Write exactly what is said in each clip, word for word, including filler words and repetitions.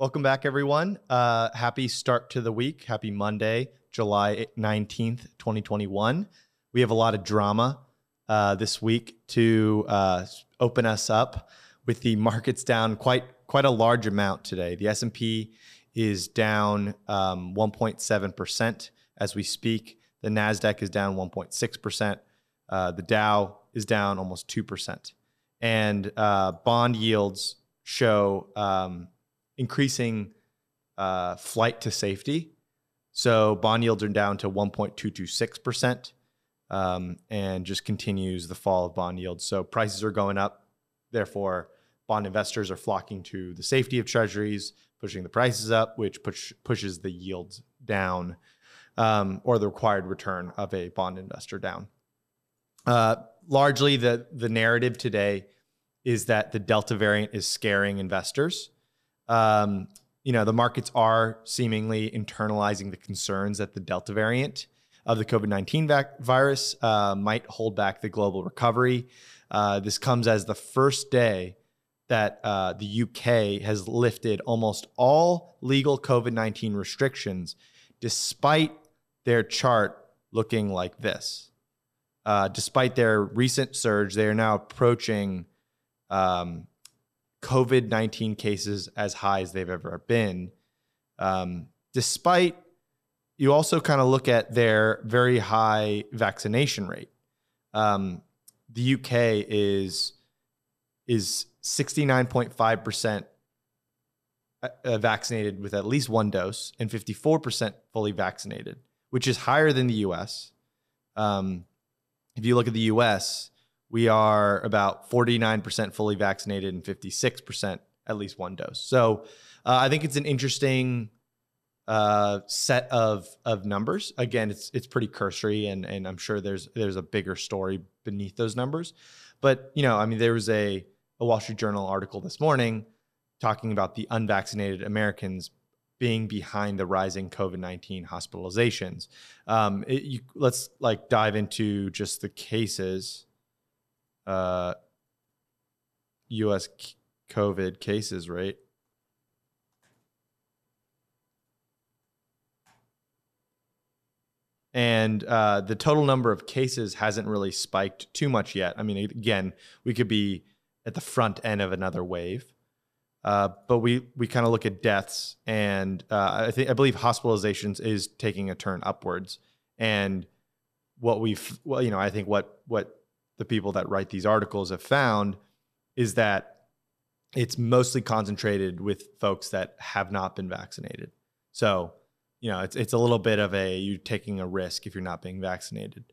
Welcome back, everyone. Uh, happy start to the week. Happy Monday, July nineteenth, twenty twenty-one. We have a lot of drama uh, this week to uh, open us up with the markets down quite quite a large amount today. The S and P is down um, one point seven percent as we speak. The NASDAQ is down one point six percent. Uh, the Dow is down almost two percent. And uh, bond yields show um, increasing uh, flight to safety. So bond yields are down to one point two two six percent um, and just continues the fall of bond yields. So prices are going up. Therefore, bond investors are flocking to the safety of treasuries, pushing the prices up, which push, pushes the yields down um, or the required return of a bond investor down. Uh, largely, the, the narrative today is that the Delta variant is scaring investors. Um, you know, the markets are seemingly internalizing the concerns that the Delta variant of the COVID nineteen virus uh, might hold back the global recovery. Uh, this comes as the first day that uh, the U K has lifted almost all legal COVID nineteen restrictions, despite their chart looking like this. Uh, despite their recent surge, they are now approaching um, COVID nineteen cases as high as they've ever been. Um, despite, you also kind of look at their very high vaccination rate. Um, the U K is is sixty-nine point five percent vaccinated with at least one dose and fifty-four percent fully vaccinated, which is higher than the U S. Um, if you look at the U S, we are about forty-nine percent fully vaccinated and fifty-six percent at least one dose. So uh, I think it's an interesting uh, set of of numbers. Again, it's it's pretty cursory, and and I'm sure there's there's a bigger story beneath those numbers. But you know, I mean, there was a, a Wall Street Journal article this morning talking about the unvaccinated Americans being behind the rising COVID nineteen hospitalizations. Um, it, you, let's like dive into just the cases. Uh, U S COVID cases, right? And uh, the total number of cases hasn't really spiked too much yet. I mean, again, we could be at the front end of another wave, uh, but we we kind of look at deaths, and uh, I think I believe hospitalizations is taking a turn upwards. And what we've, well, you know, I think what what. the people that write these articles have found is that it's mostly concentrated with folks that have not been vaccinated. So, you know, it's it's a little bit of a, you're taking a risk if you're not being vaccinated.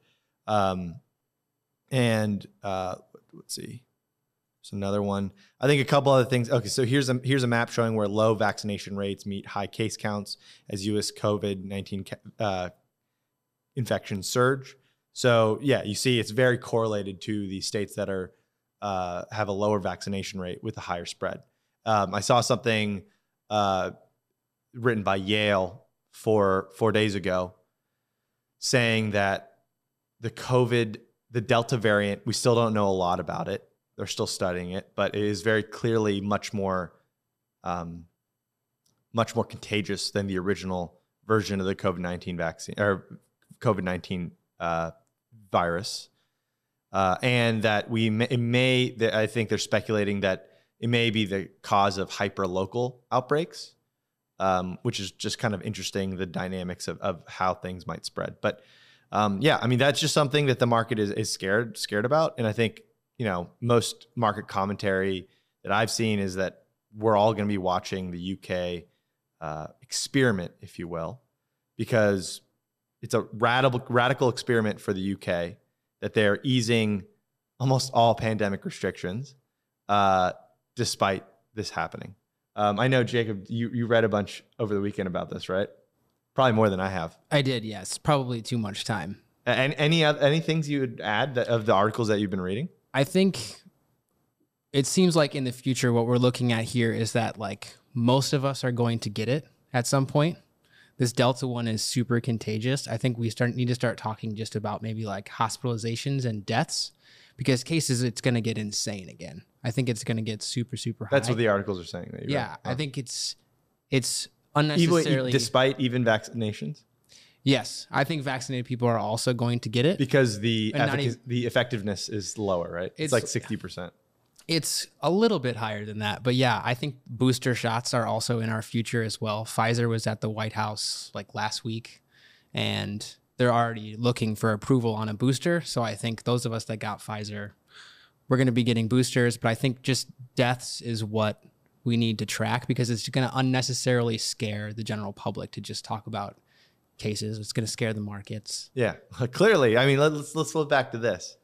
Um, and uh, let's see, there's another one. I think a couple other things. Okay, so here's a here's a map showing where low vaccination rates meet high case counts as U S COVID nineteen uh, infection surge. So yeah, you see it's very correlated to the states that are uh, have a lower vaccination rate with a higher spread. Um, I saw something uh, written by Yale four, four days ago saying that the COVID, the Delta variant, we still don't know a lot about it. They're still studying it, but it is very clearly much more, um, much more contagious than the original version of the COVID nineteen vaccine or COVID nineteen uh, virus, uh, and that we may, it may that I think they're speculating that it may be the cause of hyperlocal outbreaks, um, which is just kind of interesting, the dynamics of, of how things might spread. But um, yeah, I mean, that's just something that the market is, is scared scared about. And I think, you know, most market commentary that I've seen is that we're all going to be watching the U K uh, experiment, if you will, because it's a radical, radical experiment for the U K that they're easing almost all pandemic restrictions uh, despite this happening. Um, I know, Jacob, you, you read a bunch over the weekend about this, right? Probably more than I have. I did, yes. Probably too much time. And any other, any things you would add that, of the articles that you've been reading? I think it seems like in the future, what we're looking at here is that like most of us are going to get it at some point. This Delta one is super contagious. I think we start need to start talking just about maybe like hospitalizations and deaths, because cases, it's going to get insane again. I think it's going to get super, super high. That's what the articles are saying. That yeah, right. I think it's it's unnecessarily... Even, despite even vaccinations? Yes. I think vaccinated people are also going to get it. Because the even, the effectiveness is lower, right? It's, it's like sixty percent. It's a little bit higher than that. But yeah, I think booster shots are also in our future as well. Pfizer was at the White House like last week, and they're already looking for approval on a booster. So I think those of us that got Pfizer, we're going to be getting boosters. But I think just deaths is what we need to track, because it's going to unnecessarily scare the general public to just talk about cases. It's going to scare the markets. Yeah, clearly. I mean, let's let's look back to this.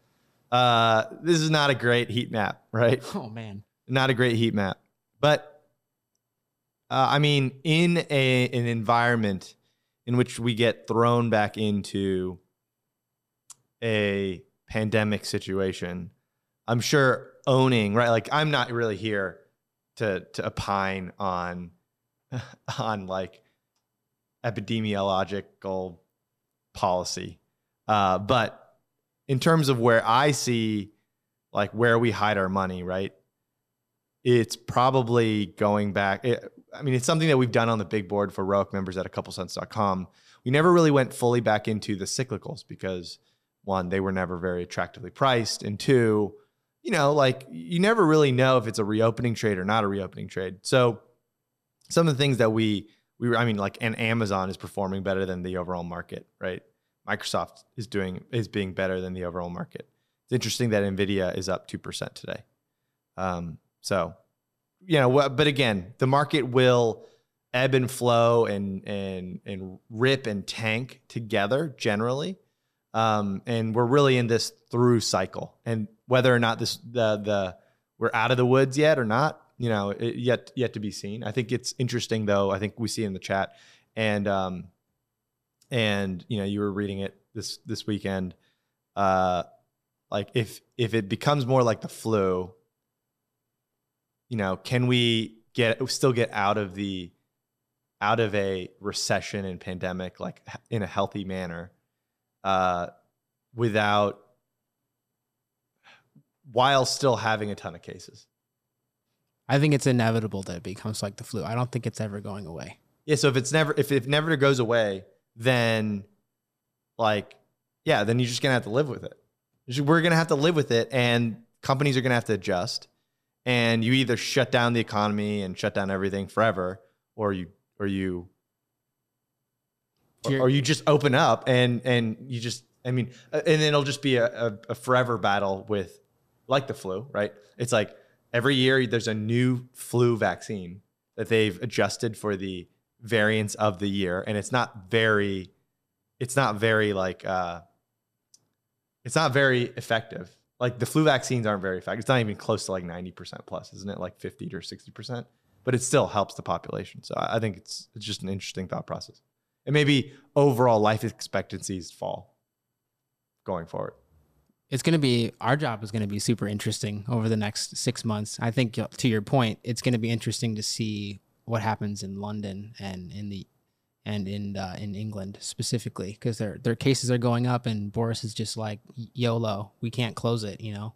Uh, this is not a great heat map, right? Oh, man. Not a great heat map. But, uh, I mean, in a, an environment in which we get thrown back into a pandemic situation, I'm sure owning, right? Like, I'm not really here to, to opine on, on like epidemiological policy. Uh, but in terms of where I see, like, where we hide our money, right? It's probably going back. It, I mean, it's something that we've done on the big board for R O I C members at a couple cents dot com. We never really went fully back into the cyclicals because, one, they were never very attractively priced. And two, you know, like, you never really know if it's a reopening trade or not a reopening trade. So some of the things that we, we were, I mean, like, and Amazon is performing better than the overall market, right? Microsoft is doing is being better than the overall market. It's interesting that NVIDIA is up two percent today. Um, so, you know, but again, the market will ebb and flow and and and rip and tank together generally. Um, and we're really in this through cycle. And whether or not this the the we're out of the woods yet or not, you know, it, yet yet to be seen. I think it's interesting though. I think we see in the chat and. Um, And, you know, you were reading it this this weekend, uh, like if if it becomes more like the flu, you know, can we get still get out of the out of a recession and pandemic, like in a healthy manner, uh, without while still having a ton of cases? I think it's inevitable that it becomes like the flu. I don't think it's ever going away. Yeah. So if it's never if it never goes away, then like, yeah, then you're just going to have to live with it. We're going to have to live with it, and companies are going to have to adjust, and you either shut down the economy and shut down everything forever, or you, or you, or, or you just open up and, and you just, I mean, and then it'll just be a, a, a forever battle with like the flu, right? It's like every year there's a new flu vaccine that they've adjusted for the variants of the year, and it's not very it's not very like uh it's not very effective. Like the flu vaccines aren't very effective. It's not even close to like ninety percent plus, isn't it? Like fifty or sixty percent, but it still helps the population. So I think it's it's just an interesting thought process, and maybe overall life expectancies fall going forward. It's going to be, our job is going to be super interesting over the next six months. I think, to your point, it's going to be interesting to see what happens in London and in the and in uh, in England specifically, because their their cases are going up, and Boris is just like, YOLO, we can't close it, you know?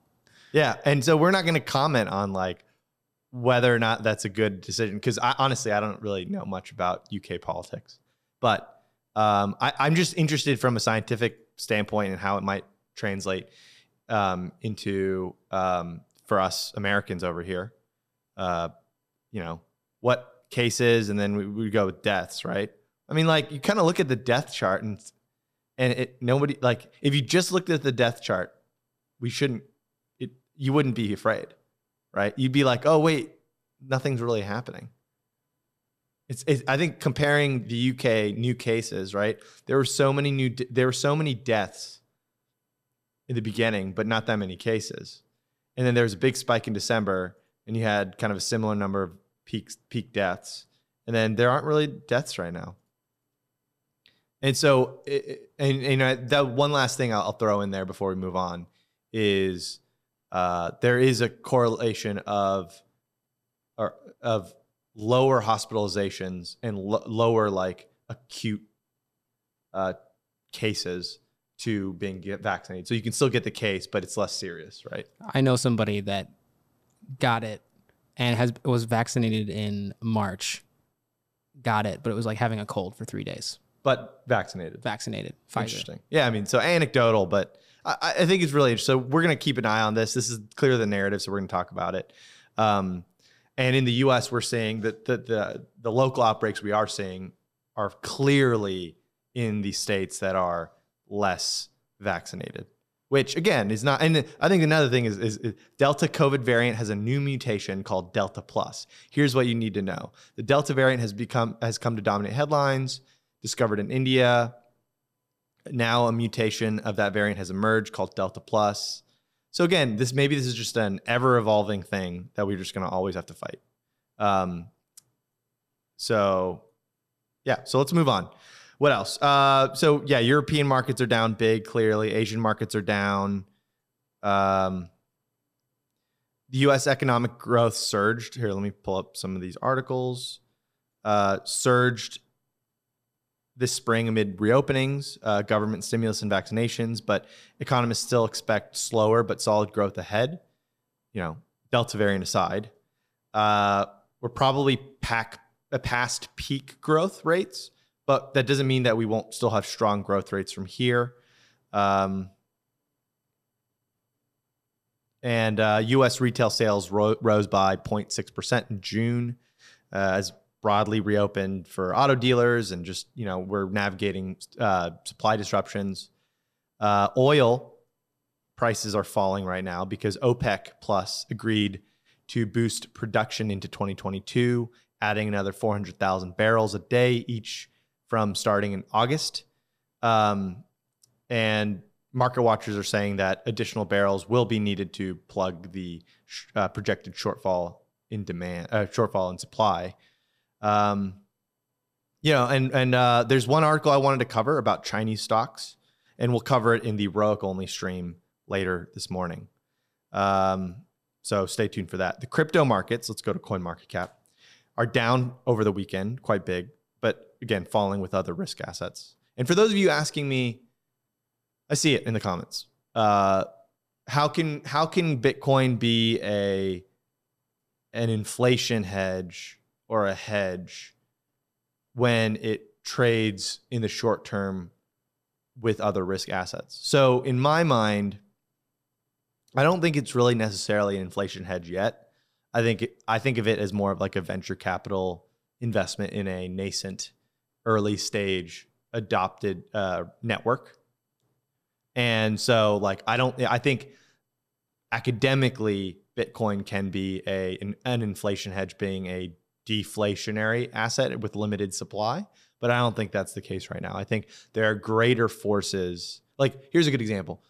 Yeah, and so we're not going to comment on like whether or not that's a good decision, because I, honestly I don't really know much about U K politics, but um, I, I'm just interested from a scientific standpoint and how it might translate um, into um, for us Americans over here, uh, you know, what cases, and then we, we go with deaths, right? I mean, like, you kind of look at the death chart, and and it nobody like if you just looked at the death chart, we shouldn't it you wouldn't be afraid, right? You'd be like, oh wait, nothing's really happening. It's, it's I think comparing the U K new cases, right? There were so many new there were so many deaths in the beginning, but not that many cases, and then there was a big spike in December, and you had kind of a similar number of peak peak deaths, and then there aren't really deaths right now. And so, it, and you know, that one last thing I'll, I'll throw in there before we move on is uh, there is a correlation of or of lower hospitalizations and lo lower like acute uh, cases to being get vaccinated. So you can still get the case, but it's less serious, right? I know somebody that got it and has was vaccinated in March got it, but it was like having a cold for three days. But vaccinated. Vaccinated. Pfizer. Interesting. Yeah, I mean, so anecdotal, but I, I think it's really interesting. So we're going to keep an eye on this. This is clearly the narrative, so we're going to talk about it. Um, and in the U S, we're seeing that the, the, the local outbreaks we are seeing are clearly in the states that are less vaccinated, which again is not, and I think another thing is, is, is Delta COVID variant has a new mutation called Delta Plus. Here's what you need to know. The Delta variant has become, has come to dominate headlines, discovered in India. Now a mutation of that variant has emerged called Delta Plus. So again, this, maybe this is just an ever evolving thing that we're just going to always have to fight. Um, so yeah, so let's move on. What else? Uh, so yeah, European markets are down big, clearly. Asian markets are down. Um, the U S economic growth surged. Here, let me pull up some of these articles. Uh, surged this spring amid reopenings, uh, government stimulus and vaccinations, but economists still expect slower but solid growth ahead. You know, Delta variant aside, uh, we're probably pack, uh, past peak growth rates. But that doesn't mean that we won't still have strong growth rates from here. Um, and uh, U S retail sales ro rose by zero point six percent in June, uh, as broadly reopened for auto dealers, and just, you know, we're navigating uh, supply disruptions. Uh, oil prices are falling right now because OPEC Plus agreed to boost production into twenty twenty-two, adding another four hundred thousand barrels a day each from starting in August. Um, and market watchers are saying that additional barrels will be needed to plug the sh uh, projected shortfall in demand, uh, shortfall in supply. Um, you know, and, and uh, there's one article I wanted to cover about Chinese stocks, and we'll cover it in the R O I C only stream later this morning. Um, so stay tuned for that. The crypto markets, let's go to CoinMarketCap, are down over the weekend, quite big, but again, falling with other risk assets. And for those of you asking me, I see it in the comments. Uh, how can how can Bitcoin be a an inflation hedge or a hedge when it trades in the short term with other risk assets? So in my mind, I don't think it's really necessarily an inflation hedge yet. I think it, I think of it as more of like a venture capital investment in a nascent, early stage adopted uh, network. And so like, I don't, I think academically Bitcoin can be a, an, an inflation hedge, being a deflationary asset with limited supply, but I don't think that's the case right now. I think there are greater forces. Like, here's a good example.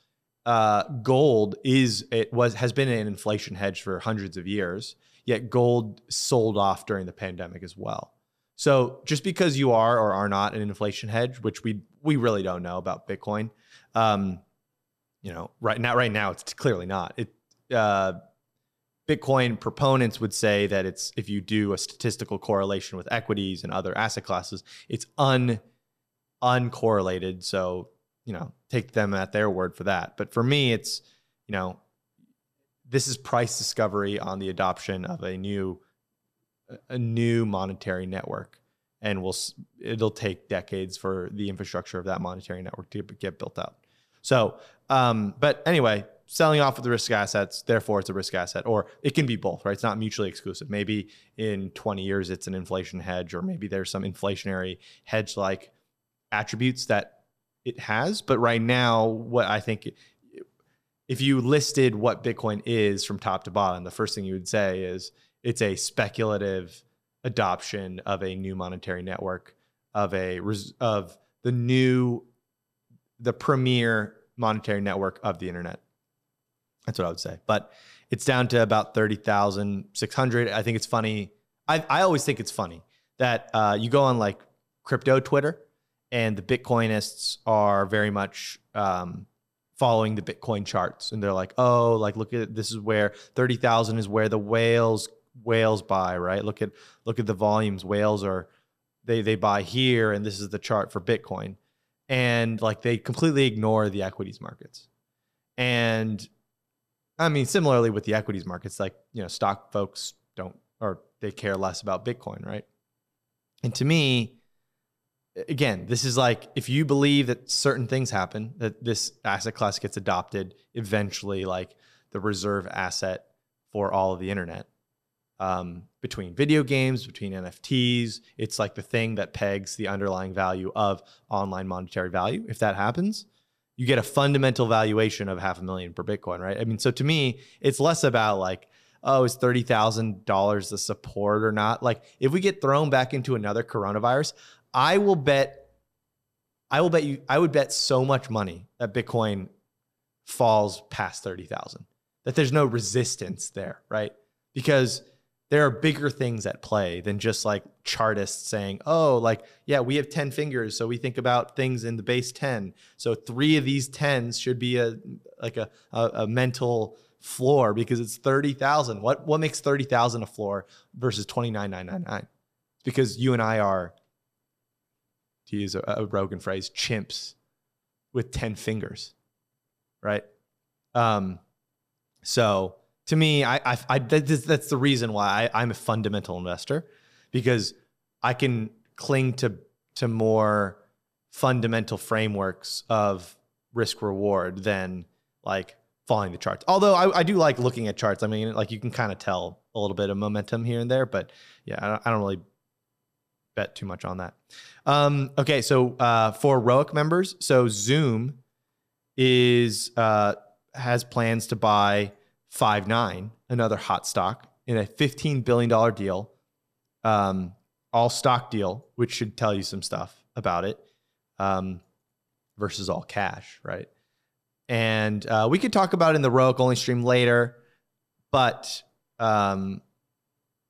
Uh, gold is, it was, has been an inflation hedge for hundreds of years. Yet gold sold off during the pandemic as well. So just because you are or are not an inflation hedge, which we we really don't know about Bitcoin, um, you know, right now, right now it's clearly not. It uh, Bitcoin proponents would say that it's, if you do a statistical correlation with equities and other asset classes, it's un uncorrelated. So, you know, take them at their word for that. But for me, it's, you know, this is price discovery on the adoption of a new, a new monetary network, and we'll, it'll take decades for the infrastructure of that monetary network to get built out. So, um, but anyway, selling off of the risk assets, therefore it's a risk asset, or it can be both, right? It's not mutually exclusive. Maybe in twenty years it's an inflation hedge, or maybe there's some inflationary hedge-like attributes that it has. But right now, what I think, if you listed what Bitcoin is from top to bottom, the first thing you would say is it's a speculative adoption of a new monetary network, of a of the new, the premier monetary network of the internet. That's what I would say. But it's down to about thirty thousand six hundred. I think it's funny. I, I always think it's funny that uh, you go on like crypto Twitter, and the Bitcoinists are very much um, following the Bitcoin charts, and they're like, oh, like, look at, this is where thirty thousand is where the whales whales buy, right? Look at, look at the volumes whales are, they, they buy here, and this is the chart for Bitcoin. And like, they completely ignore the equities markets. And I mean, similarly with the equities markets, like, you know, stock folks don't, or they care less about Bitcoin, right? And to me, again, this is like, if you believe that certain things happen, that this asset class gets adopted eventually, like the reserve asset for all of the internet, um, between video games, between N F Ts, it's like the thing that pegs the underlying value of online monetary value. If that happens, you get a fundamental valuation of half a million per Bitcoin, right? I mean, so to me, it's less about like, oh, is thirty thousand dollars the support or not? Like, if we get thrown back into another coronavirus, I will bet, I will bet you, I would bet so much money that Bitcoin falls past thirty thousand, that there's no resistance there, right? Because there are bigger things at play than just like chartists saying, oh, like, yeah, we have ten fingers, so we think about things in the base ten. So three of these tens should be a like a, a, a mental floor because it's thirty thousand. What, what makes thirty thousand a floor versus twenty-nine thousand nine hundred ninety-nine? It's because you and I are, to use a, a Rogan phrase, chimps with ten fingers, right? Um, so... To me, I, I, I, that's the reason why I, I'm a fundamental investor, because I can cling to, to more fundamental frameworks of risk reward than like following the charts. Although I, I do like looking at charts. I mean, like you can kind of tell a little bit of momentum here and there, but yeah, I don't, I don't really bet too much on that. Um, okay, so uh, for R O I C members, so Zoom is uh, has plans to buy Five nine, another hot stock, in a fifteen billion dollar deal, um, all stock deal, which should tell you some stuff about it, um, versus all cash, right? And uh, we could talk about it in the R O I C only stream later, but um,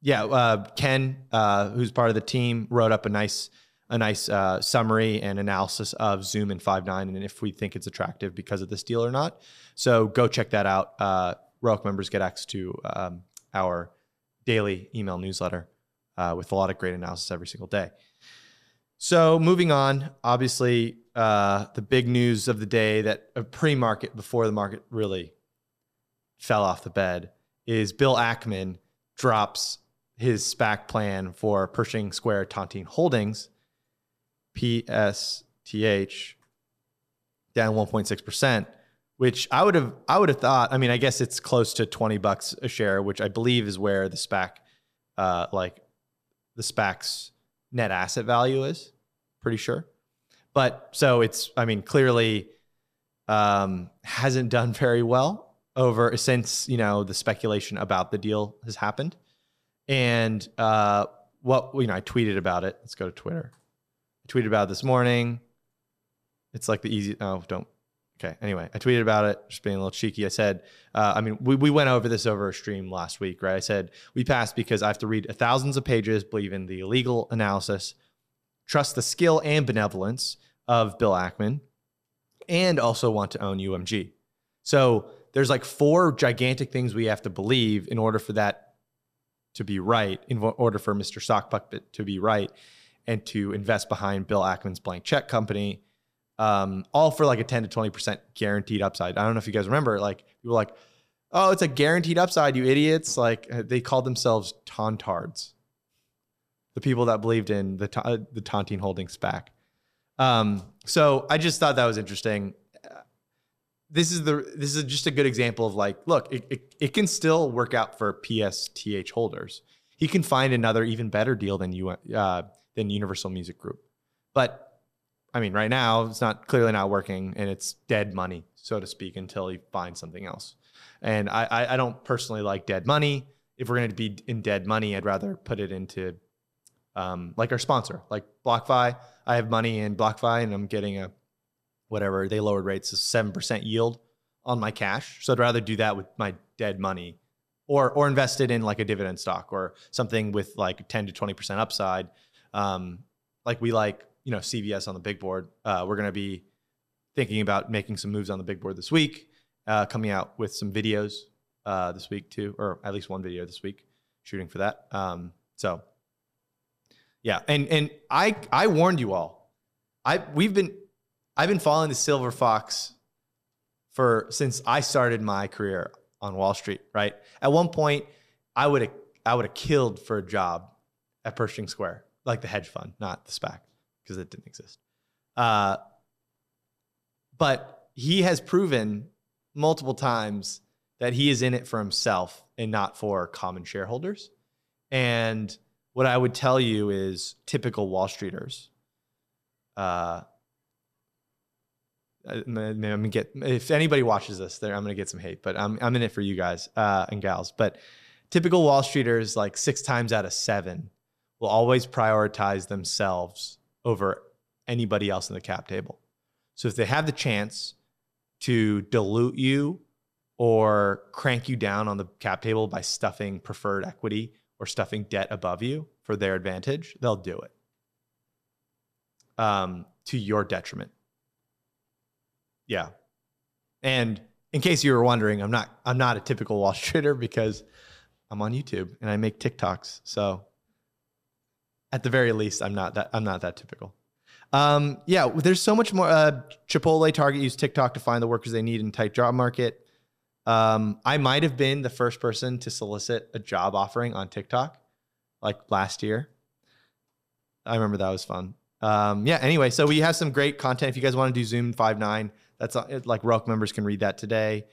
yeah, uh, Ken, uh, who's part of the team, wrote up a nice, a nice uh, summary and analysis of Zoom and Five nine, and if we think it's attractive because of this deal or not. So go check that out. Uh, R O I C members get access to um, our daily email newsletter uh, with a lot of great analysis every single day. So moving on, obviously uh, the big news of the day that uh, pre-market, before the market really fell off the bed, is Bill Ackman drops his SPAC plan for Pershing Square Tontine Holdings, P S T H, down one point six percent. Which I would have, I would have thought. I mean, I guess it's close to twenty bucks a share, which I believe is where the SPAC, uh, like, the SPAC's net asset value is. Pretty sure, but so it's. I mean, clearly, um, hasn't done very well over since you know the speculation about the deal has happened, and uh, what you know, I tweeted about it. Let's go to Twitter. I tweeted about it this morning. It's like the easy. Oh, don't. Okay. Anyway, I tweeted about it, just being a little cheeky. I said, uh, I mean, we, we went over this over a stream last week, right? I said, we passed because I have to read thousands of pages, believe in the legal analysis, trust the skill and benevolence of Bill Ackman, and also want to own U M G. So there's like four gigantic things we have to believe in order for that to be right, in order for Mister Sockpuppet to be right and to invest behind Bill Ackman's blank check company. Um, all for like a ten to twenty percent guaranteed upside. I don't know if you guys remember, like people were like, oh, it's a guaranteed upside, you idiots. Like they called themselves Tontards, the people that believed in the, uh, the Tontine Holdings SPAC. Um, so I just thought that was interesting. This is the, this is just a good example of like, look, it, it, it can still work out for P S T H holders. He can find another even better deal than you, uh, than Universal Music Group. But I mean, right now it's not clearly not working, and it's dead money, so to speak, until you find something else. And I, I, I don't personally like dead money. If we're going to be in dead money, I'd rather put it into um, like our sponsor, like BlockFi. I have money in BlockFi, and I'm getting a whatever they lowered rates to seven percent yield on my cash. So I'd rather do that with my dead money, or or invest it in like a dividend stock or something with like ten to twenty percent upside, um, like we like. You know, C V S on the big board. Uh, we're going to be thinking about making some moves on the big board this week, uh, coming out with some videos uh, this week too, or at least one video this week, shooting for that. Um, so yeah. And, and I, I warned you all, I, we've been, I've been following the Silver Fox for, since I started my career on Wall Street, right? At one point I would have, I would have killed for a job at Pershing Square. like the hedge fund, not the SPAC, because it didn't exist. Uh, but he has proven multiple times that he is in it for himself and not for common shareholders. And what I would tell you is typical Wall Streeters. Uh, I'm gonna get, if anybody watches this, there I'm gonna get some hate, but I'm I'm in it for you guys uh, and gals. But typical Wall Streeters, like six times out of seven, will always prioritize themselves over anybody else in the cap table. So if they have the chance to dilute you or crank you down on the cap table by stuffing preferred equity or stuffing debt above you for their advantage, they'll do it um, to your detriment. Yeah. And in case you were wondering, I'm not, I'm not a typical Wall Streeter because I'm on YouTube and I make TikToks. So at the very least, I'm not that, I'm not that typical. Um, yeah, there's so much more. Uh, Chipotle, Target use TikTok to find the workers they need in tight job market. Um, I might have been the first person to solicit a job offering on TikTok like last year. I remember that was fun. Um, yeah, anyway, so we have some great content. If you guys want to do Zoom five nine, that's like R O I C members can read that today.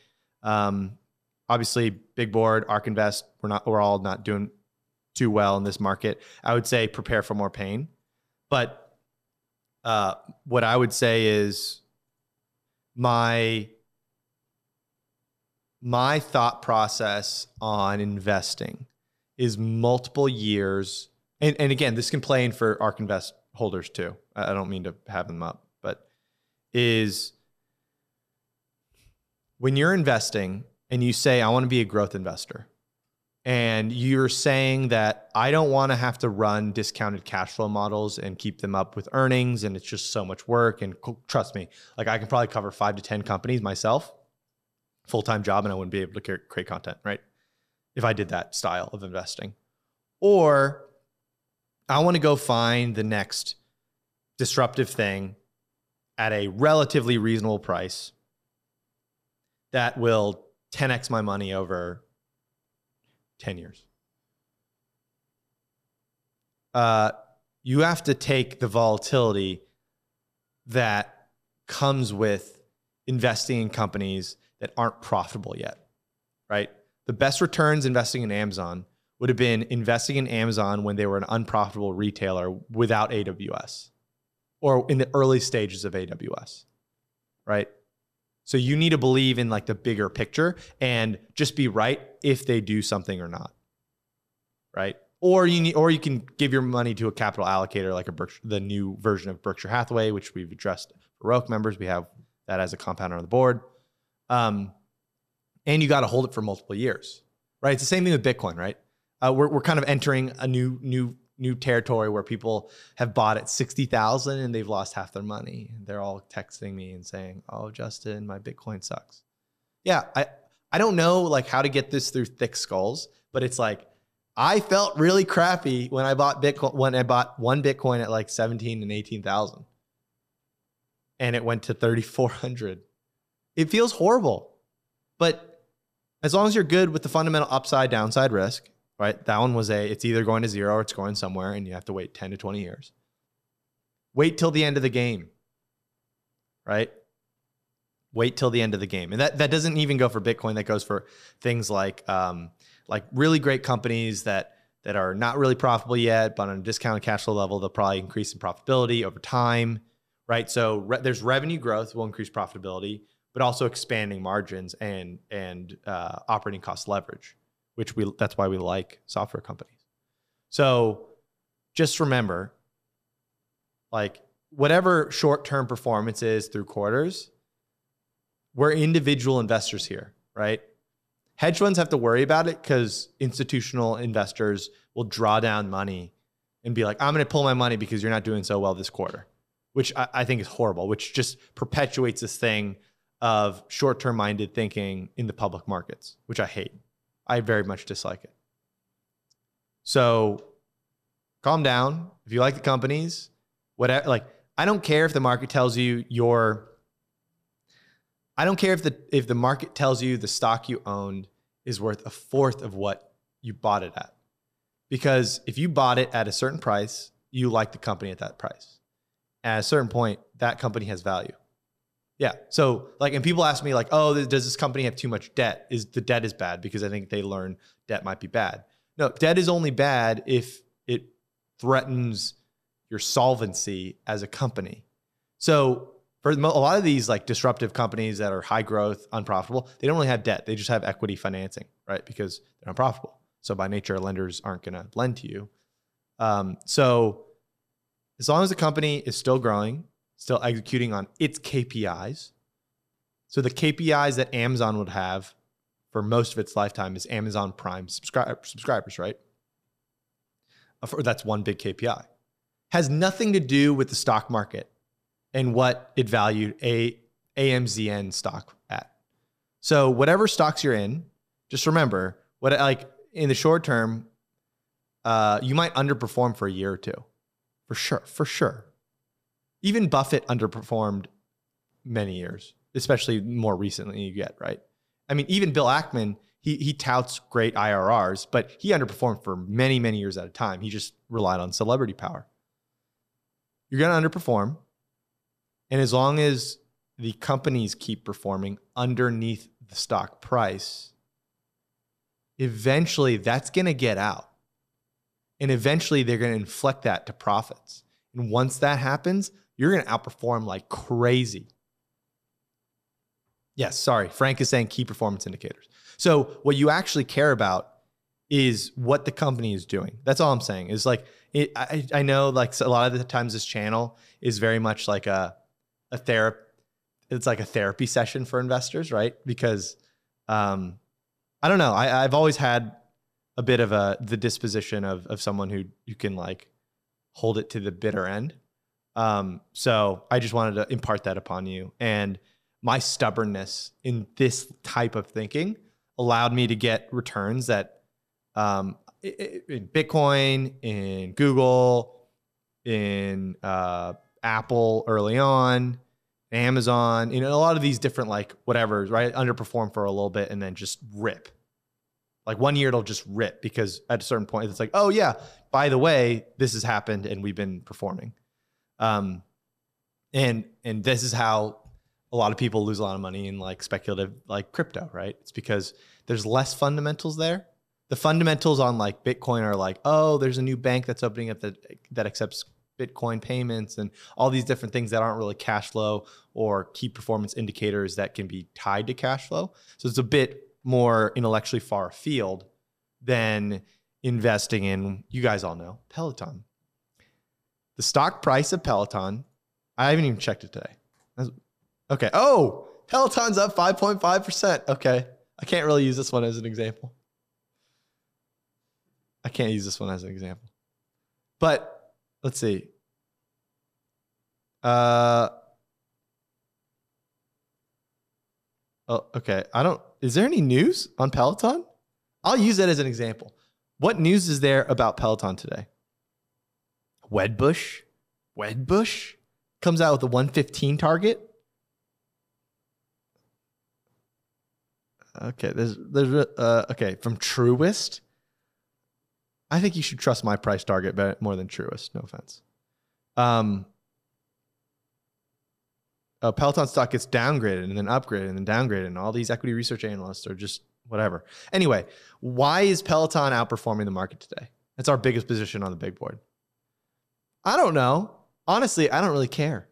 Um, obviously, Big Board, ARK Invest, we're not, we're all not doing too well in this market. I would say prepare for more pain. But Uh, what I would say is my, my thought process on investing is multiple years. And, and again, this can play in for ARK Invest holders too. I don't mean to have them up, but is when you're investing and you say, I want to be a growth investor, and you're saying that I don't want to have to run discounted cash flow models and keep them up with earnings, and it's just so much work. And trust me, like I can probably cover five to ten companies myself, full-time job, and I wouldn't be able to create content, right? If I did that style of investing. Or I want to go find the next disruptive thing at a relatively reasonable price that will ten X my money over ten years. Uh, you have to take the volatility that comes with investing in companies that aren't profitable yet, right? The best returns investing in Amazon would have been investing in Amazon when they were an unprofitable retailer without A W S or in the early stages of A W S, right? So you need to believe in like the bigger picture and just be right if they do something or not, right? Or you need, or you can give your money to a capital allocator like a Berkshire, the new version of Berkshire Hathaway, which we've addressed for R O I C members. We have that as a compounder on the board. Um, and you got to hold it for multiple years, right? It's the same thing with Bitcoin, right? Uh, we're, we're kind of entering a new, new, new territory where people have bought at sixty thousand and they've lost half their money. They're all texting me and saying, oh, Justin, my Bitcoin sucks. Yeah. I, I don't know like how to get this through thick skulls, but it's like, I felt really crappy when I bought Bitcoin, when I bought one Bitcoin at like seventeen and eighteen thousand and it went to thirty-four hundred. It feels horrible, but as long as you're good with the fundamental upside downside risk, right? That one was a, it's either going to zero or it's going somewhere and you have to wait ten to twenty years. Wait till the end of the game, right? Wait till the end of the game. And that, that doesn't even go for Bitcoin. That goes for things like, um, like really great companies that, that are not really profitable yet, but on a discounted cash flow level, they'll probably increase in profitability over time, right? So re there's revenue growth will increase profitability, but also expanding margins and, and uh, operating cost leverage, which we, that's why we like software companies. So just remember, like whatever short-term performance is through quarters, we're individual investors here, right? Hedge funds have to worry about it because institutional investors will draw down money and be like, I'm going to pull my money because you're not doing so well this quarter, which I, I think is horrible, which just perpetuates this thing of short-term minded thinking in the public markets, which I hate. I very much dislike it. So calm down. If you like the companies, whatever, like, I don't care if the market tells you your, I don't care if the, if the market tells you the stock you owned is worth a fourth of what you bought it at, because if you bought it at a certain price, you like the company at that price. At a certain point, that company has value. Yeah. So like, and people ask me like, oh, does this company have too much debt? Is the debt is bad? Because I think they learn debt might be bad. No, debt is only bad if it threatens your solvency as a company. So for a lot of these like disruptive companies that are high growth, unprofitable, they don't really have debt. They just have equity financing, right? Because they're not profitable. So by nature, lenders aren't going to lend to you. Um, so as long as the company is still growing, still executing on its K P Is. So the K P Is that Amazon would have for most of its lifetime is Amazon Prime subscri- subscribers, right? That's one big K P I. Has nothing to do with the stock market and what it valued a A M Z N stock at. So whatever stocks you're in, just remember what like in the short term, uh, you might underperform for a year or two. For sure, for sure. Even Buffett underperformed many years, especially more recently you get, right? I mean, even Bill Ackman, he, he touts great I R Rs, but he underperformed for many, many years at a time. He just relied on celebrity power. You're going to underperform. And as long as the companies keep performing underneath the stock price, eventually that's going to get out. And eventually they're going to inflect that to profits. And once that happens, you're going to outperform like crazy. Yes, sorry. Frank is saying key performance indicators. So what you actually care about is what the company is doing. That's all I'm saying is like, it, I, I know like a lot of the times this channel is very much like a, a therapy. It's like a therapy session for investors, right? Because um, I don't know. I, I've always had a bit of a, the disposition of, of someone who you can like, hold it to the bitter end. Um, so I just wanted to impart that upon you. And my stubbornness in this type of thinking allowed me to get returns that um, in Bitcoin, in Google, in uh, Apple early on, Amazon, you know, a lot of these different like whatever, right? Underperform for a little bit and then just rip. Like one year it'll just rip because at a certain point it's like, oh yeah, by the way, this has happened and we've been performing. Um, and, and this is how a lot of people lose a lot of money in like speculative, like crypto, right? It's because there's less fundamentals there. The fundamentals on like Bitcoin are like, oh, there's a new bank that's opening up that, that accepts Bitcoin payments and all these different things that aren't really cash flow or key performance indicators that can be tied to cash flow. So it's a bit more intellectually far afield than investing in, you guys all know, Peloton. The stock price of Peloton, I haven't even checked it today. That's, okay. Oh, Peloton's up five point five percent. Okay. I can't really use this one as an example. I can't use this one as an example. But let's see. Uh, oh, okay. I don't. Is there any news on Peloton? I'll use that as an example. What news is there about Peloton today? Wedbush? Wedbush? Comes out with a one fifteen target? Okay, there's, there's uh, okay, from Truist. I think you should trust my price target more than Truist, no offense. Um, Uh, Peloton stock gets downgraded and then upgraded and then downgraded, and all these equity research analysts are just whatever. Anyway, why is Peloton outperforming the market today? That's our biggest position on the big board. I don't know. Honestly, I don't really care.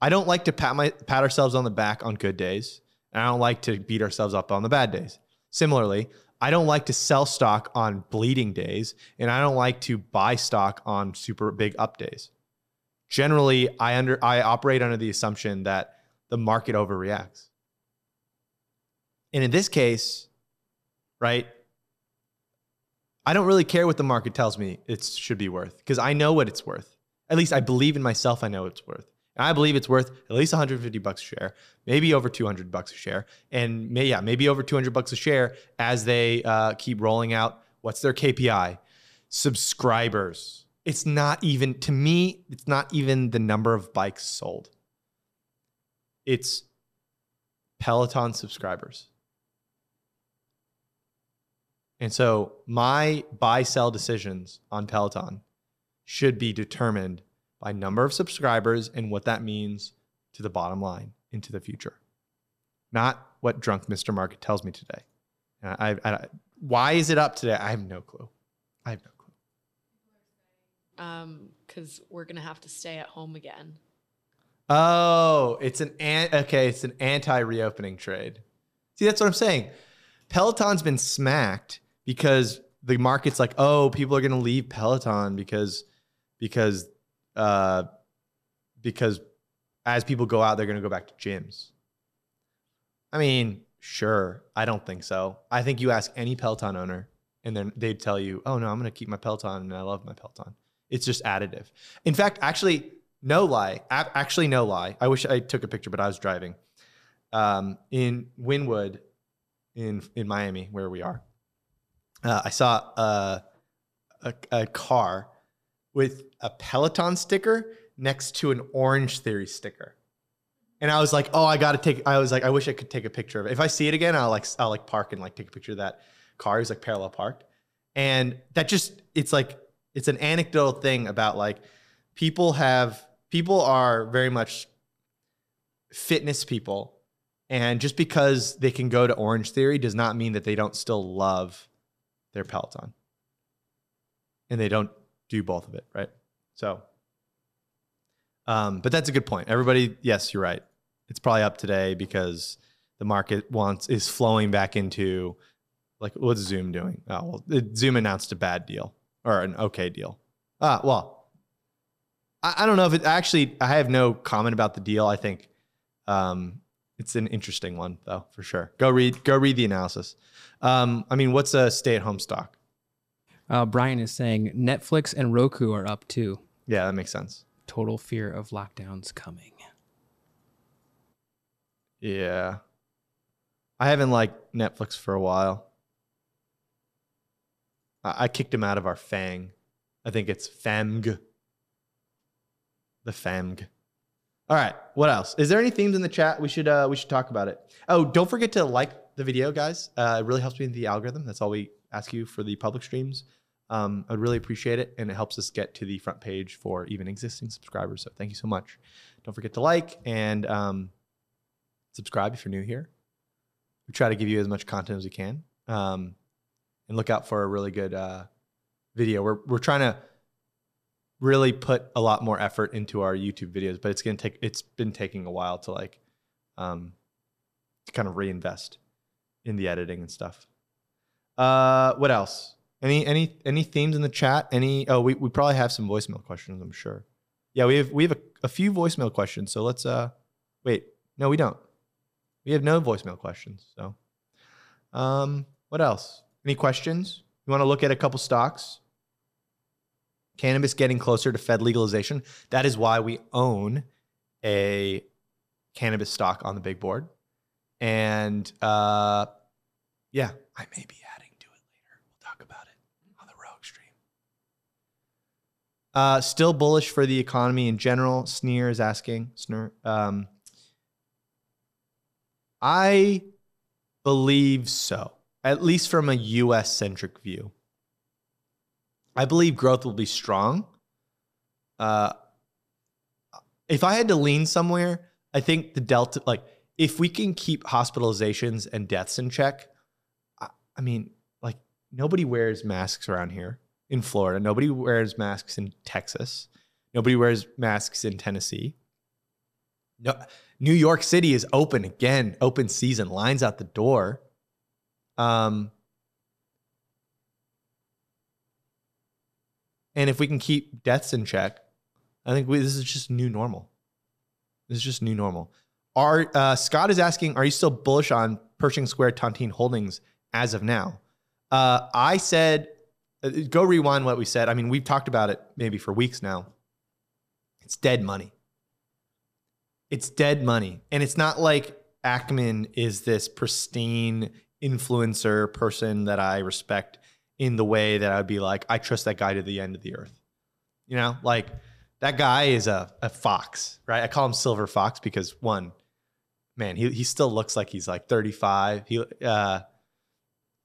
I don't like to pat my pat ourselves on the back on good days, and I don't like to beat ourselves up on the bad days. Similarly, I don't like to sell stock on bleeding days, and I don't like to buy stock on super big up days. Generally, I under I operate under the assumption that the market overreacts. And in this case, right, I don't really care what the market tells me it should be worth because I know what it's worth. At least I believe in myself, I know what it's worth. And I believe it's worth at least one hundred fifty bucks a share, maybe over two hundred bucks a share, and may, yeah, maybe over two hundred bucks a share as they uh, keep rolling out what's their K P I? Subscribers. It's not even, to me, it's not even the number of bikes sold. It's Peloton subscribers. And so my buy-sell decisions on Peloton should be determined by number of subscribers and what that means to the bottom line into the future. Not what drunk Mister Market tells me today. I, I, I, why is it up today? I have no clue. I have no clue. Um, because we're gonna have to stay at home again. Oh, it's an, an okay. It's an anti-reopening trade. See, that's what I'm saying. Peloton's been smacked because the market's like, oh, people are gonna leave Peloton because because uh, because as people go out, they're gonna go back to gyms. I mean, sure. I don't think so. I think you ask any Peloton owner and then they'd tell you, oh no, I'm going to keep my Peloton and I love my Peloton. It's just additive. In fact, actually, no lie. Actually, no lie. I wish I took a picture, but I was driving um, in Wynwood in, in Miami, where we are. Uh, I saw a, a, a car with a Peloton sticker next to an Orange Theory sticker. And I was like, oh, I got to take, I was like, I wish I could take a picture of it. If I see it again, I'll like, I'll like park and like take a picture of that car. It was like parallel parked. And that just, it's like, it's an anecdotal thing about like people have, people are very much fitness people. And just because they can go to Orange Theory does not mean that they don't still love their Peloton. And they don't do both of it, right? So. Um, but that's a good point. Everybody, yes, you're right. It's probably up today because the market wants is flowing back into like, what's Zoom doing? Oh, well, it, Zoom announced a bad deal or an okay deal. Ah, well, I, I don't know if it actually, I have no comment about the deal. I think um, it's an interesting one though, for sure. Go read, go read the analysis. Um, I mean, what's a stay-at-home stock? Uh, Brian is saying Netflix and Roku are up too. Yeah, that makes sense. Total fear of lockdowns coming. Yeah. I haven't liked Netflix for a while. I, I kicked him out of our FANG. I think it's F A M G. The F A M G. All right. What else? Is there any themes in the chat? We should uh, we should talk about it. Oh, don't forget to like the video, guys. Uh, it really helps me in the algorithm. That's all we ask you for the public streams. Um, I'd really appreciate it, and it helps us get to the front page for even existing subscribers. So thank you so much. Don't forget to like and um, subscribe if you're new here. We try to give you as much content as we can, um, and look out for a really good uh, video. We're we're trying to really put a lot more effort into our YouTube videos, but it's gonna take. It's been taking a while to like um, to kind of reinvest in the editing and stuff. Uh, what else? Any any any themes in the chat? Any oh we, we probably have some voicemail questions, I'm sure. Yeah, we have we have a, a few voicemail questions. So let's uh wait. No, we don't. We have no voicemail questions. So um what else? Any questions? You want to look at a couple stocks? Cannabis getting closer to Fed legalization. That is why we own a cannabis stock on the big board. And uh yeah, I may be adding. Uh, still bullish for the economy in general. Sneer is asking. Sneer, um, I believe so, at least from a U S-centric view. I believe growth will be strong. Uh, if I had to lean somewhere, I think the Delta, like if we can keep hospitalizations and deaths in check, I, I mean, like nobody wears masks around here. In Florida, nobody wears masks in Texas. Nobody wears masks in Tennessee. No, New York City is open again, open season, lines out the door. Um, and if we can keep deaths in check, I think we, this is just new normal. This is just new normal. Are, uh, Scott is asking, are you still bullish on Pershing Square Tontine Holdings as of now? Uh, I said... Go rewind what we said. I mean, we've talked about it maybe for weeks now. It's dead money. It's dead money. And it's not like Ackman is this pristine influencer person that I respect in the way that I would be like, I trust that guy to the end of the earth. You know, like that guy is a, a fox, right? I call him Silver Fox because one, man, he, he still looks like he's like thirty-five. He, uh,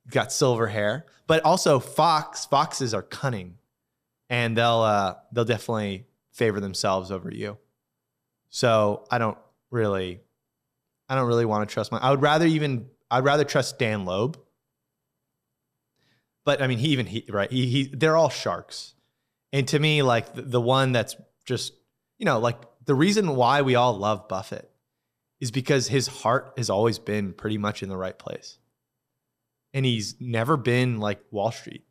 got silver hair, but also fox foxes are cunning and they'll uh, they'll definitely favor themselves over you. So I don't really, I don't really want to trust my. I would rather even I'd rather trust Dan Loeb. But I mean, he even he right he, he they're all sharks, and to me, like the, the one that's just you know like the reason why we all love Buffett is because his heart has always been pretty much in the right place. And he's never been like Wall Street.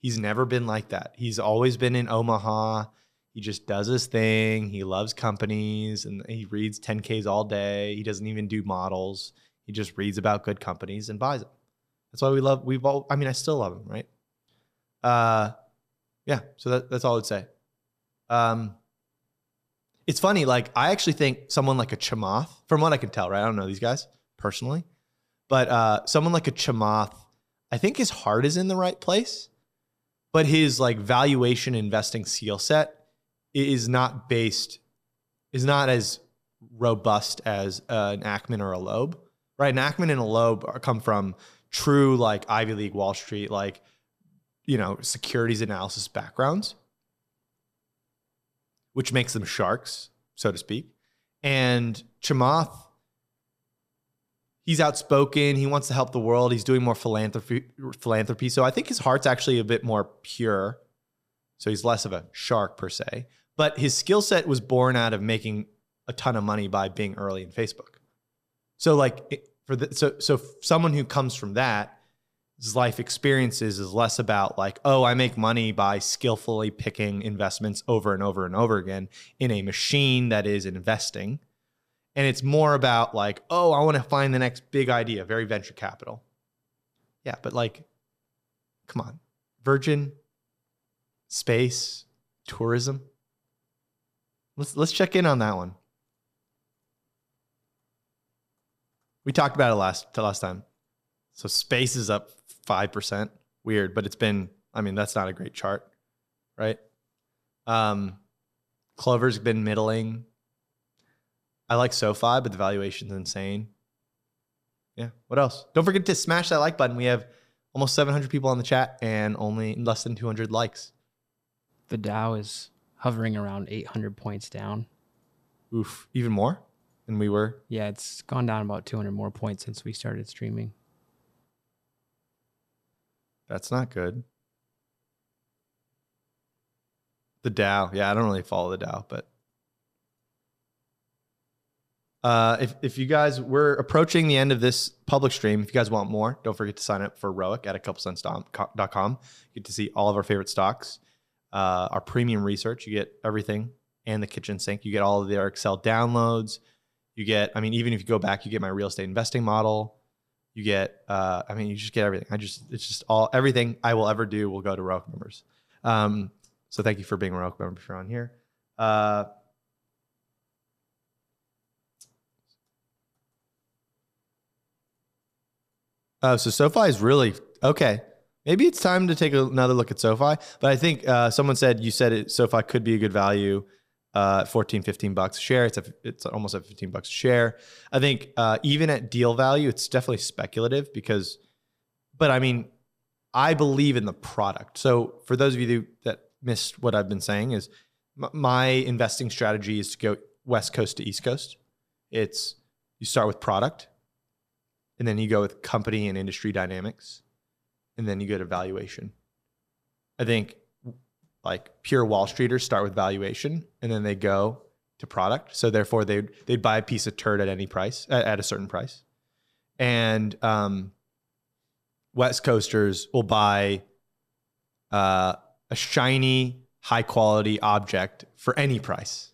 He's never been like that. He's always been in Omaha. He just does his thing. He loves companies and he reads ten Ks all day. He doesn't even do models. He just reads about good companies and buys them. That's why we love, we've all, I mean, I still love him, right? Uh, yeah, so that, that's all I would say. Um, it's funny, like I actually think someone like a Chamath, from what I can tell, right? I don't know these guys personally. But uh, someone like a Chamath, I think his heart is in the right place, but his like valuation investing skill set is not based, is not as robust as uh, an Ackman or a Loeb, right? An Ackman and a Loeb are, come from true like Ivy League Wall Street, like, you know, securities analysis backgrounds, which makes them sharks, so to speak. And Chamath, he's outspoken. He wants to help the world. He's doing more philanthropy. Philanthropy. So I think his heart's actually a bit more pure. So he's less of a shark per se. But his skill set was born out of making a ton of money by being early in Facebook. So like for the, so so someone who comes from that, his life experiences is less about like, oh, I make money by skillfully picking investments over and over and over again in a machine that is investing. And it's more about like, oh, I want to find the next big idea, very venture capital. Yeah, but like, come on. Virgin, space, tourism. Let's let's check in on that one. We talked about it last last time. So space is up five percent. Weird, but it's been, I mean, that's not a great chart, right? Um, Clover's been middling. I like SoFi, but the valuation's insane. Yeah, what else? Don't forget to smash that like button. We have almost seven hundred people on the chat and only less than two hundred likes. The Dow is hovering around eight hundred points down. Oof, even more than we were? Yeah, it's gone down about two hundred more points since we started streaming. That's not good. The Dow. Yeah, I don't really follow the Dow, but... Uh, if, if you guys, we're approaching the end of this public stream. If you guys want more, don't forget to sign up for R O I C at a couple cents dot com. You get to see all of our favorite stocks, uh, our premium research. You get everything and the kitchen sink. You get all of their Excel downloads. You get, I mean, even if you go back, you get my real estate investing model. You get, uh, I mean, you just get everything. I just, it's just all, everything I will ever do will go to R O I C members. Um, so thank you for being a R O I C member if you're on here. Uh, Oh, so SoFi is really, okay. Maybe it's time to take another look at SoFi. But I think uh, someone said, you said it, SoFi could be a good value uh, at fourteen, fifteen bucks a share. It's, a, it's almost at fifteen bucks a share. I think uh, even at deal value, it's definitely speculative because, but I mean, I believe in the product. So for those of you that missed what I've been saying is my investing strategy is to go West Coast to East Coast. It's, you start with product. And then you go with company and industry dynamics, and then you go to valuation. I think like pure Wall Streeters start with valuation, and then they go to product. So therefore, they'd they'd buy a piece of turd at any price, at a certain price. And um, West Coasters will buy uh, a shiny, high quality object for any price,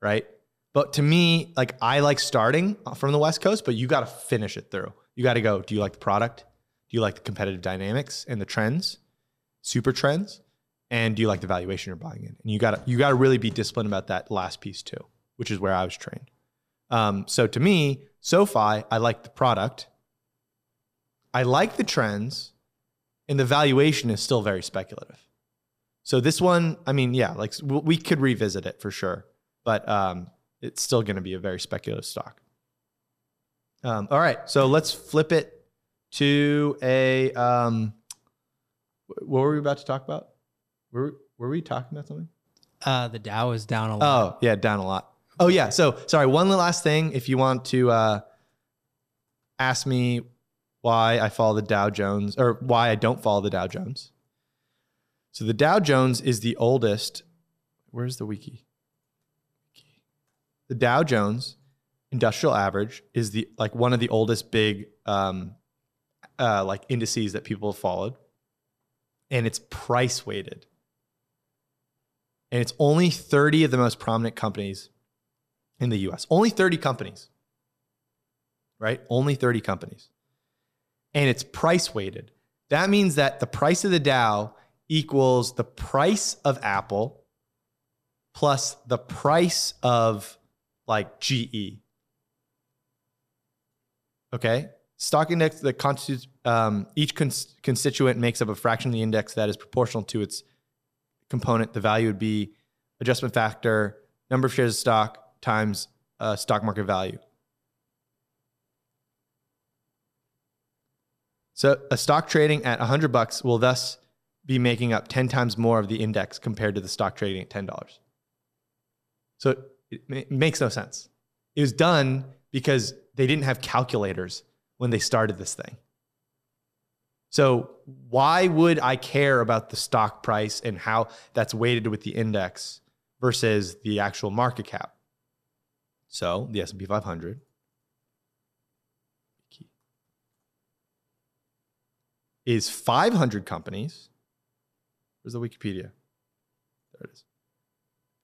right? But to me, like I like starting from the West Coast, but you got to finish it through. You got to go, do you like the product? Do you like the competitive dynamics and the trends, super trends? And do you like the valuation you're buying in? And you got to you got to really be disciplined about that last piece too, which is where I was trained. Um, so to me, SoFi, I like the product. I like the trends, and the valuation is still very speculative. So this one, I mean, yeah, like we could revisit it for sure, but um, it's still going to be a very speculative stock. Um, all right, so let's flip it to a, um, what were we about to talk about? Were we, Were we talking about something? Uh, the Dow is down a lot. Oh, yeah, down a lot. Oh, yeah. So, sorry, one last thing. If you want to uh, ask me why I follow the Dow Jones or why I don't follow the Dow Jones. So, the Dow Jones is the oldest. Where's the wiki? The Dow Jones Industrial Average is the like one of the oldest big um, uh, like indices that people have followed. And it's price weighted. And it's only thirty of the most prominent companies in the U S, only thirty companies, right? Only thirty companies. And it's price weighted. That means that the price of the Dow equals the price of Apple plus the price of like G E. Okay. Stock index that constitutes, um, each cons constituent makes up a fraction of the index that is proportional to its component. The value would be adjustment factor, number of shares of stock, times uh, stock market value. So a stock trading at one hundred bucks will thus be making up ten times more of the index compared to the stock trading at ten dollars. So it, it makes no sense. It was done because they didn't have calculators when they started this thing. So why would I care about the stock price and how that's weighted with the index versus the actual market cap? So the S and P five hundred is five hundred companies. Where's the Wikipedia? There it is.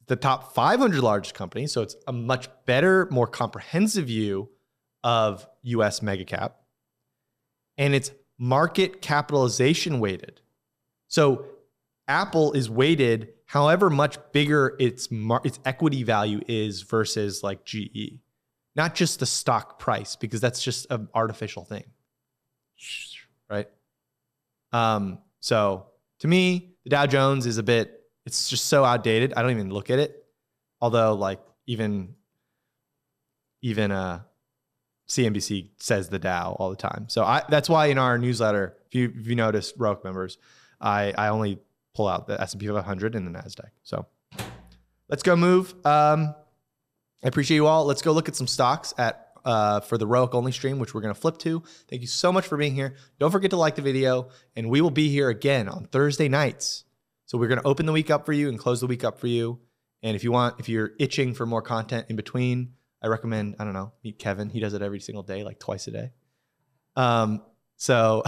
The top five hundred largest companies. So it's a much better, more comprehensive view of U S megacap. And it's market capitalization weighted. So Apple is weighted however much bigger its its equity value is versus like G E, not just the stock price, because that's just an artificial thing, right? Um, so to me, the Dow Jones is a bit, it's just so outdated. I don't even look at it. Although like even, even uh, C N B C says the Dow all the time. So I, that's why in our newsletter, if you, if you notice, R O I C members, I, I only pull out the S and P five hundred and the NASDAQ. So let's go move. Um, I appreciate you all. Let's go look at some stocks at uh, for the R O I C only stream, which we're going to flip to. Thank you so much for being here. Don't forget to like the video, and we will be here again on Thursday nights. So we're going to open the week up for you and close the week up for you. And if you want, if you're itching for more content in between, I recommend, I don't know, meet Kevin. He does it every single day, like twice a day. Um, so...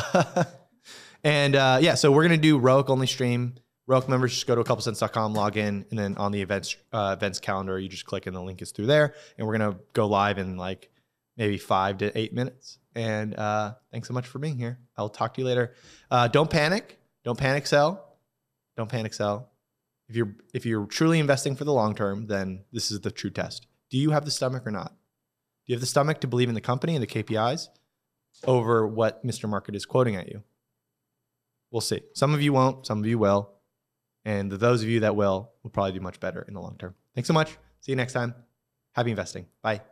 And uh, yeah, so we're going to do R O I C only stream. R O I C members, just go to a couple cents dot com, log in, and then on the events uh, events calendar, you just click and the link is through there. And we're going to go live in like maybe five to eight minutes. And uh, thanks so much for being here. I'll talk to you later. Uh, don't panic. Don't panic sell. Don't panic sell. If you're, if you're truly investing for the long term, then this is the true test. Do you have the stomach or not? Do you have the stomach to believe in the company and the K P Is over what Mister Market is quoting at you? We'll see. Some of you won't, some of you will. And those of you that will, will probably do much better in the long term. Thanks so much. See you next time. Happy investing. Bye.